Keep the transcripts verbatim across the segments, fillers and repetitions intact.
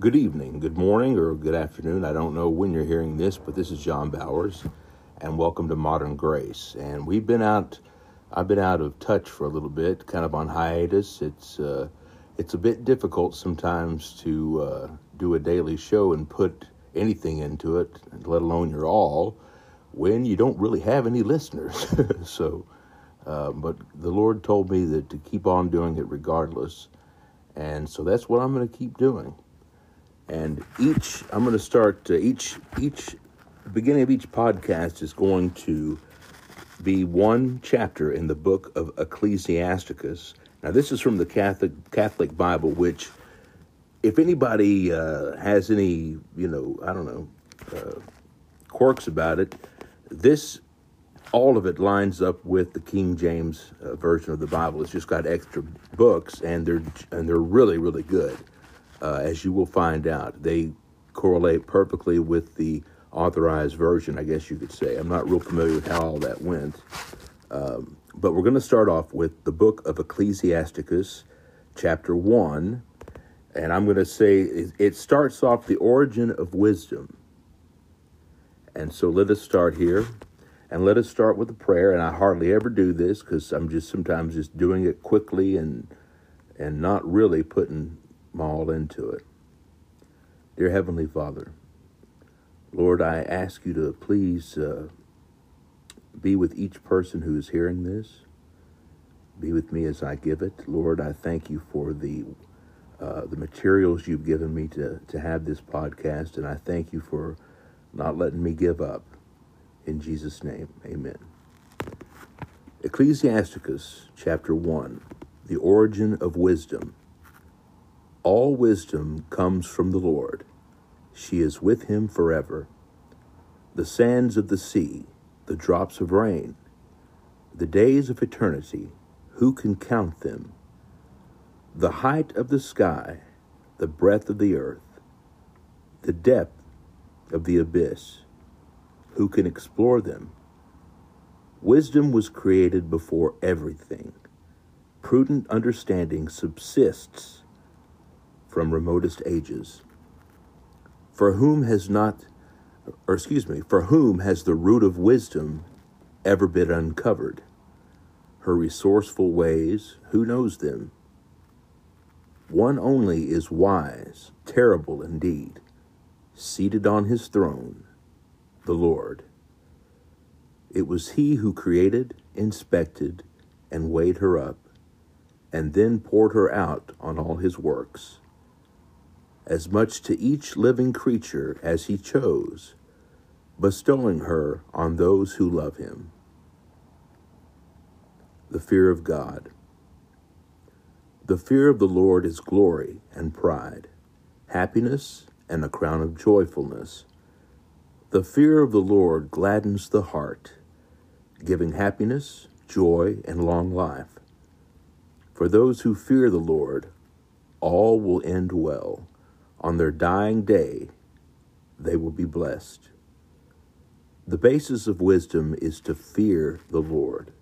Good evening, good morning, or good afternoon. I don't know when you're hearing this, but this is Jon Bowers, and welcome to Modern Grace. And we've been out, I've been out of touch for a little bit, kind of on hiatus. It's uh, it's a bit difficult sometimes to uh, do a daily show and put anything into it, let alone your all, when you don't really have any listeners. so, uh, but the Lord told me that to keep on doing it regardless, and so that's what I'm going to keep doing. And each, I'm going to start, uh, each, each, the beginning of each podcast is going to be one chapter in the book of Ecclesiasticus. Now, this is from the Catholic Catholic Bible, which, if anybody uh, has any, you know, I don't know, uh, quirks about it, this, all of it lines up with the King James uh, version of the Bible. It's just got extra books, and they're and they're really, really good. Uh, as you will find out, they correlate perfectly with the authorized version, I guess you could say. I'm not real familiar with how all that went. Um, but we're going to start off with the book of Ecclesiasticus, chapter one. And I'm going to say it, it starts off the origin of wisdom. And so let us start here. And let us start with a prayer. And I hardly ever do this because I'm just sometimes just doing it quickly and and not really putting my all into it. Dear Heavenly Father, Lord, I ask you to please uh, be with each person who is hearing this. Be with me as I give it. Lord, I thank you for the uh, the materials you've given me to, to have this podcast, and I thank you for not letting me give up. In Jesus' name, amen. Ecclesiasticus chapter one, the origin of wisdom. All wisdom comes from the Lord. She is with him forever. The sands of the sea, the drops of rain, the days of eternity, who can count them? The height of the sky, the breadth of the earth, the depth of the abyss, who can explore them? Wisdom was created before everything. Prudent understanding subsists from remotest ages. For whom has not, or excuse me, for whom has the root of wisdom ever been uncovered? Her resourceful ways, who knows them? One only is wise, terrible indeed, seated on his throne, the Lord. It was he who created, inspected, and weighed her up, and then poured her out on all his works. As much to each living creature as he chose, bestowing her on those who love him. The fear of God. The fear of the Lord is glory and pride, happiness and a crown of joyfulness. The fear of the Lord gladdens the heart, giving happiness, joy, and long life. For those who fear the Lord, all will end well. On their dying day, they will be blessed. The basis of wisdom is to fear the Lord.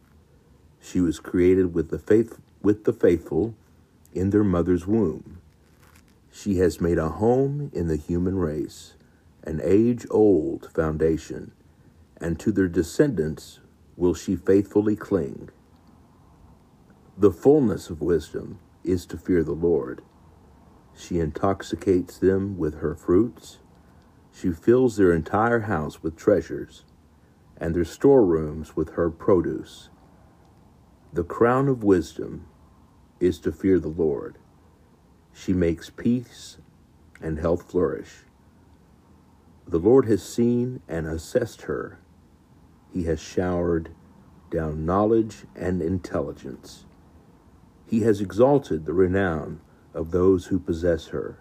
She was created with the faith, with the faithful in their mother's womb. She has made a home in the human race, an age-old foundation, and to their descendants will she faithfully cling. The fullness of wisdom is to fear the Lord. She intoxicates them with her fruits. She fills their entire house with treasures, and their storerooms with her produce. The crown of wisdom is to fear the Lord. She makes peace and health flourish. The Lord has seen and assessed her. He has showered down knowledge and intelligence. He has exalted the renown of those who possess her.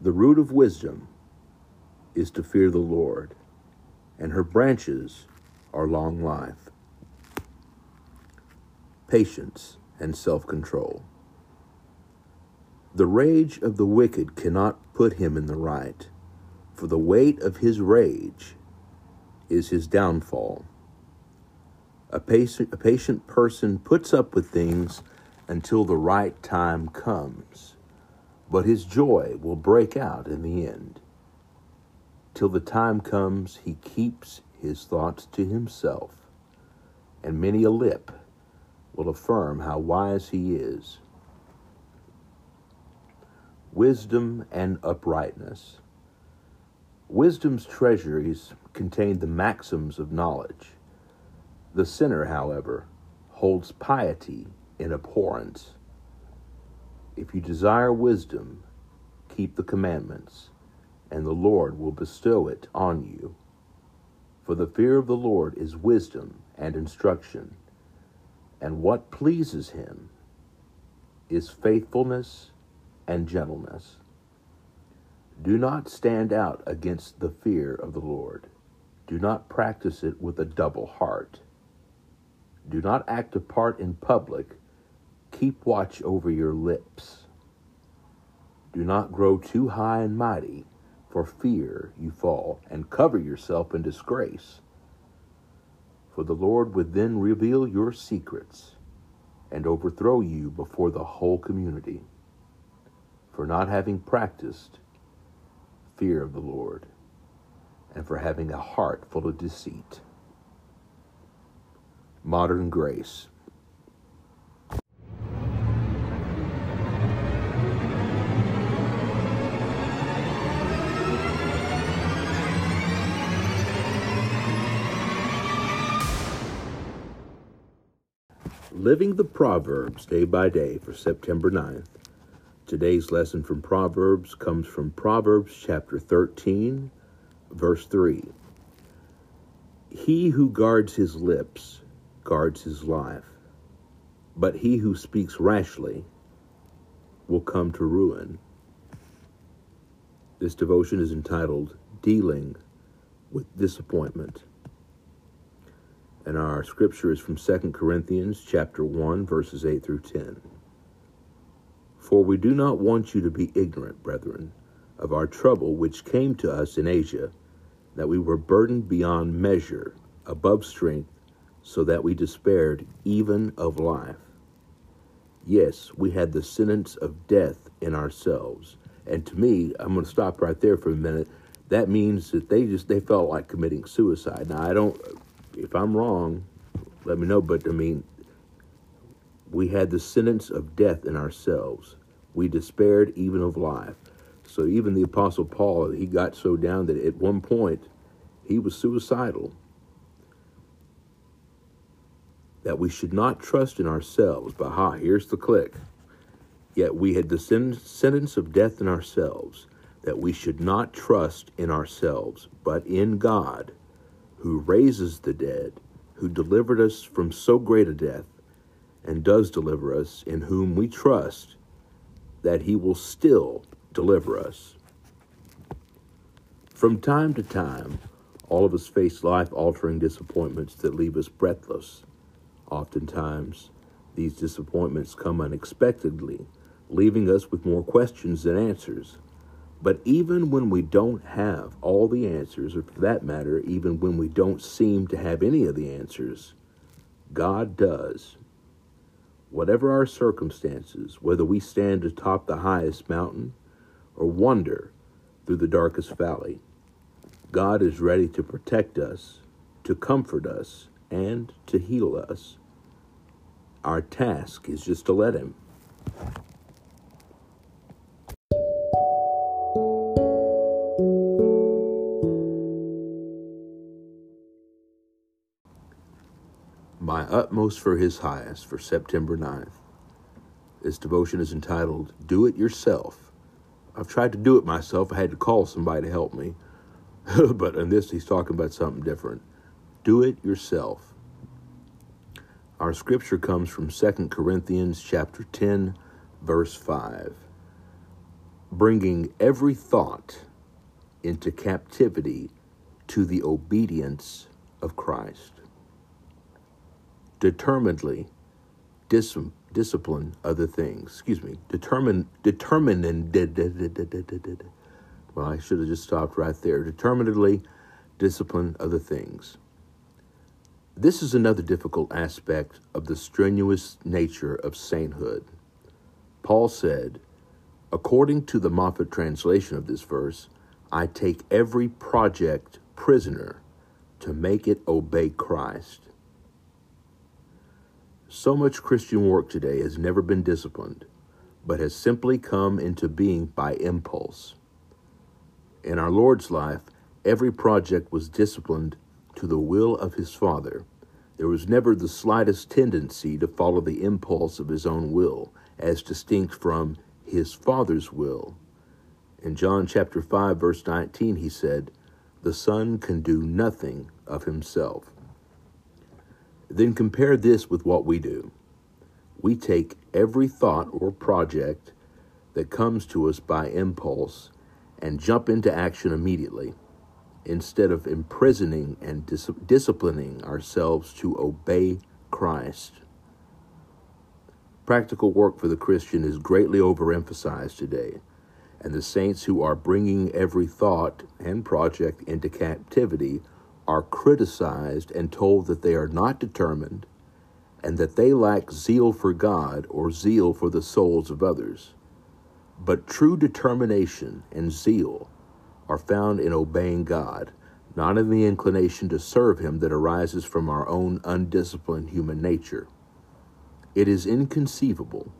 The root of wisdom is to fear the Lord, and her branches are long life, patience, and self-control. The rage of the wicked cannot put him in the right, for the weight of his rage is his downfall. A patient, a patient person puts up with things until the right time comes, but his joy will break out in the end. Till the time comes, he keeps his thoughts to himself, and many a lip will affirm how wise he is. Wisdom and uprightness. Wisdom's treasuries contain the maxims of knowledge. The sinner, however, holds piety in abhorrence. If you desire wisdom, keep the commandments, and the Lord will bestow it on you. For the fear of the Lord is wisdom and instruction, and what pleases him is faithfulness and gentleness. Do not stand out against the fear of the Lord. Do not practice it with a double heart. Do not act a part in public. Keep watch over your lips. Do not grow too high and mighty, for fear you fall, and cover yourself in disgrace. For the Lord would then reveal your secrets, and overthrow you before the whole community, for not having practiced fear of the Lord, and for having a heart full of deceit. Modern Grace. Living the Proverbs Day by Day for September ninth. Today's lesson from Proverbs comes from Proverbs chapter thirteen, verse three. He who guards his lips guards his life, but he who speaks rashly will come to ruin. This devotion is entitled, Dealing with Disappointment. And our scripture is from Second Corinthians chapter one, verses eight through ten. For we do not want you to be ignorant, brethren, of our trouble which came to us in Asia, that we were burdened beyond measure, above strength, so that we despaired even of life. Yes, we had the sentence of death in ourselves. And to me, I'm going to stop right there for a minute. That means that they just, they felt like committing suicide. Now, I don't, if I'm wrong, let me know, but I mean, we had the sentence of death in ourselves. We despaired even of life. So even the Apostle Paul, he got so down that at one point he was suicidal. That we should not trust in ourselves. But ha, here's the click. Yet we had the sen- sentence of death in ourselves, that we should not trust in ourselves, but in God, who raises the dead, who delivered us from so great a death, and does deliver us, in whom we trust that he will still deliver us. From time to time, all of us face life-altering disappointments that leave us breathless. Oftentimes, these disappointments come unexpectedly, leaving us with more questions than answers. But even when we don't have all the answers, or for that matter, even when we don't seem to have any of the answers, God does. Whatever our circumstances, whether we stand atop the highest mountain or wander through the darkest valley, God is ready to protect us, to comfort us, and to heal us. Our task is just to let him. My Utmost for His Highest for September ninth. This devotion is entitled, Do It Yourself. I've tried to do it myself. I had to call somebody to help me. But in this, he's talking about something different. Do it yourself. Our scripture comes from Second Corinthians chapter ten, verse five. Bringing every thought into captivity to the obedience of Christ. Determinedly dis- discipline other things. Excuse me. Determine, determine, and did, did, did, did, did, did. Well, I should have just stopped right there. Determinedly discipline other things. This is another difficult aspect of the strenuous nature of sainthood. Paul said, According to the Moffat translation of this verse, I take every project prisoner to make it obey Christ. So much Christian work today has never been disciplined, but has simply come into being by impulse. In our Lord's life, every project was disciplined to the will of his Father. There was never the slightest tendency to follow the impulse of his own will, as distinct from his Father's will. In John chapter five, verse nineteen, he said, "The Son can do nothing of himself." Then compare this with what we do. We take every thought or project that comes to us by impulse and jump into action immediately, instead of imprisoning and dis- disciplining ourselves to obey Christ. Practical work for the Christian is greatly overemphasized today, and the saints who are bringing every thought and project into captivity are criticized and told that they are not determined and that they lack zeal for God or zeal for the souls of others. But true determination and zeal are found in obeying God, not in the inclination to serve him that arises from our own undisciplined human nature. It is inconceivable,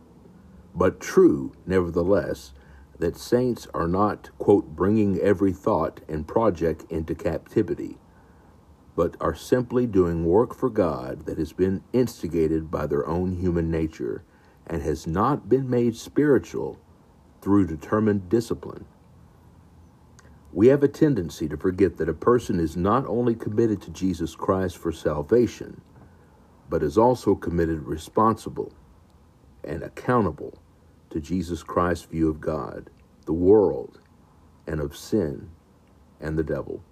but true, nevertheless, that saints are not, quote, bringing every thought and project into captivity, but are simply doing work for God that has been instigated by their own human nature and has not been made spiritual through determined discipline. We have a tendency to forget that a person is not only committed to Jesus Christ for salvation, but is also committed responsible and accountable to Jesus Christ's view of God, the world, and of sin and the devil.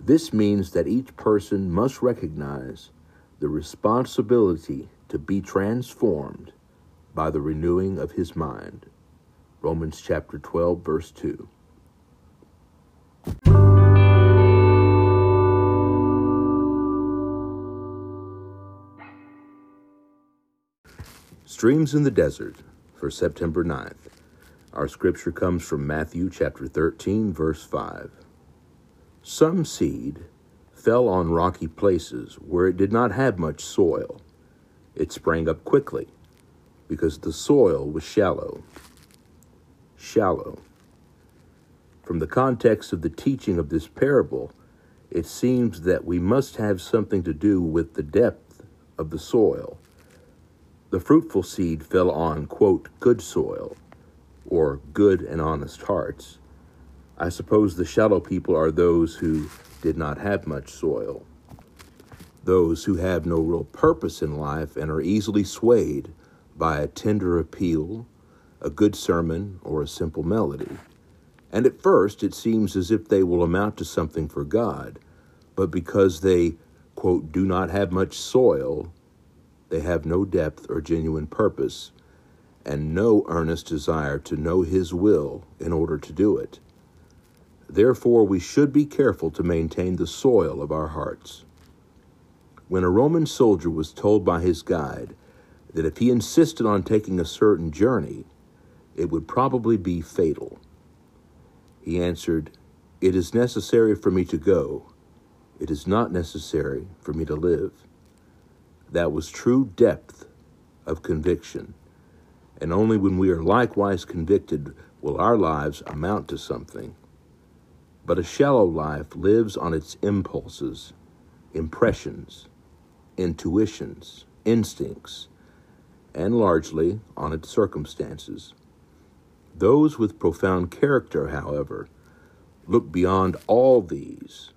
This means that each person must recognize the responsibility to be transformed by the renewing of his mind. Romans chapter twelve, verse two. Streams in the Desert for September ninth. Our scripture comes from Matthew chapter thirteen, verse five. Some seed fell on rocky places where it did not have much soil. It sprang up quickly because the soil was shallow. Shallow. From the context of the teaching of this parable, it seems that we must have something to do with the depth of the soil. The fruitful seed fell on, quote, good soil, or good and honest hearts. I suppose the shallow people are those who did not have much soil, those who have no real purpose in life and are easily swayed by a tender appeal, a good sermon, or a simple melody. And at first, it seems as if they will amount to something for God, but because they, quote, do not have much soil, they have no depth or genuine purpose and no earnest desire to know His will in order to do it. Therefore, we should be careful to maintain the soil of our hearts. When a Roman soldier was told by his guide that if he insisted on taking a certain journey, it would probably be fatal, he answered, "It is necessary for me to go. It is not necessary for me to live." That was true depth of conviction. And only when we are likewise convicted will our lives amount to something. But a shallow life lives on its impulses, impressions, intuitions, instincts, and largely on its circumstances. Those with profound character, however, look beyond all these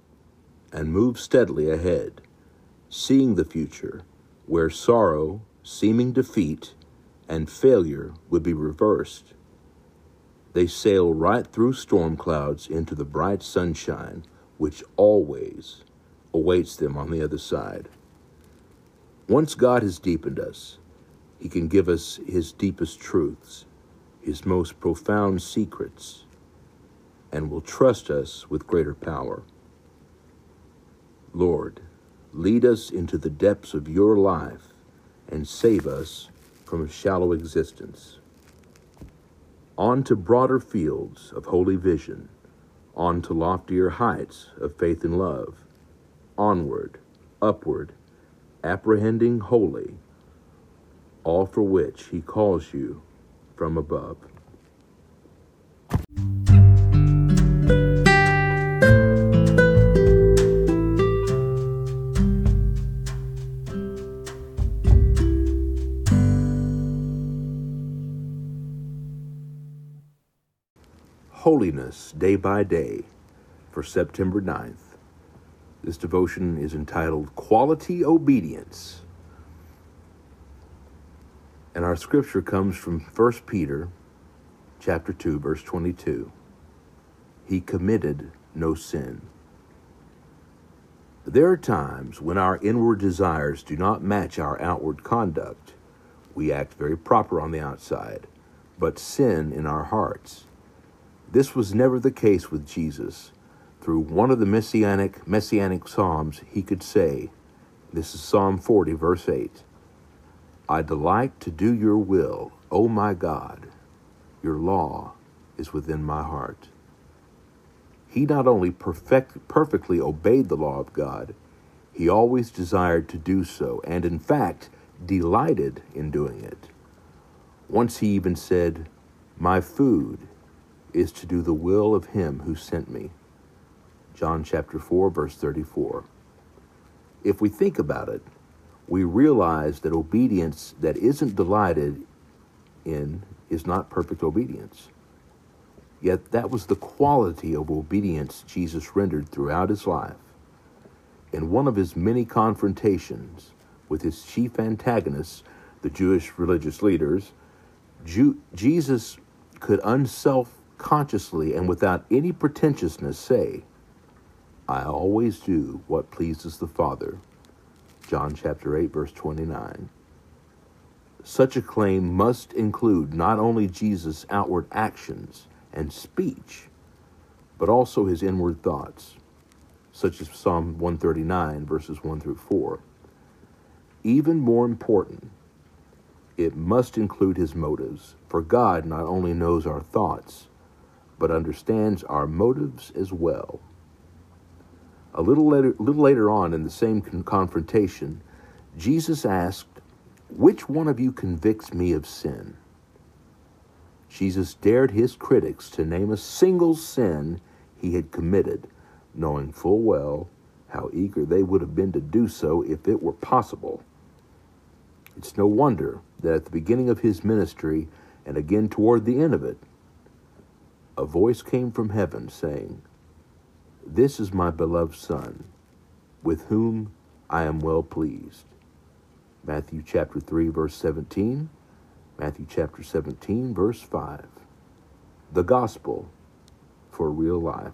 and move steadily ahead, seeing the future where sorrow, seeming defeat, and failure would be reversed. They sail right through storm clouds into the bright sunshine, which always awaits them on the other side. Once God has deepened us, He can give us His deepest truths, His most profound secrets, and will trust us with greater power. Lord, lead us into the depths of your life and save us from a shallow existence. on to broader fields of holy vision, on to loftier heights of faith and love, onward, upward, apprehending wholly, all for which he calls you from above. Holiness Day by Day for September ninth. This devotion is entitled Quality Obedience. And our scripture comes from First Peter chapter two, verse twenty-two. He committed no sin. There are times when our inward desires do not match our outward conduct. We act very proper on the outside, but sin in our hearts. This was never the case with Jesus. Through one of the messianic messianic psalms, he could say, this is Psalm forty, verse eight, I delight to do your will, O my God. Your law is within my heart. He not only perfect, perfectly obeyed the law of God, he always desired to do so, and in fact, delighted in doing it. Once he even said, my food is to do the will of him who sent me. John chapter four, verse thirty-four. If we think about it, we realize that obedience that isn't delighted in is not perfect obedience. Yet that was the quality of obedience Jesus rendered throughout his life. In one of his many confrontations with his chief antagonists, the Jewish religious leaders, Jew- Jesus could unself consciously and without any pretentiousness say, I always do what pleases the Father. John chapter eight, verse twenty-nine. Such a claim must include not only Jesus' outward actions and speech, but also his inward thoughts, such as Psalm one thirty-nine, verses one through four. Even more important, it must include his motives, for God not only knows our thoughts, but understands our motives as well. A little later, little later on in the same con- confrontation, Jesus asked, which one of you convicts me of sin? Jesus dared his critics to name a single sin he had committed, knowing full well how eager they would have been to do so if it were possible. It's no wonder that at the beginning of his ministry, and again toward the end of it, a voice came from heaven saying, this is my beloved Son, with whom I am well pleased. Matthew chapter three, verse seventeen. Matthew chapter seventeen, verse five. The gospel for real life.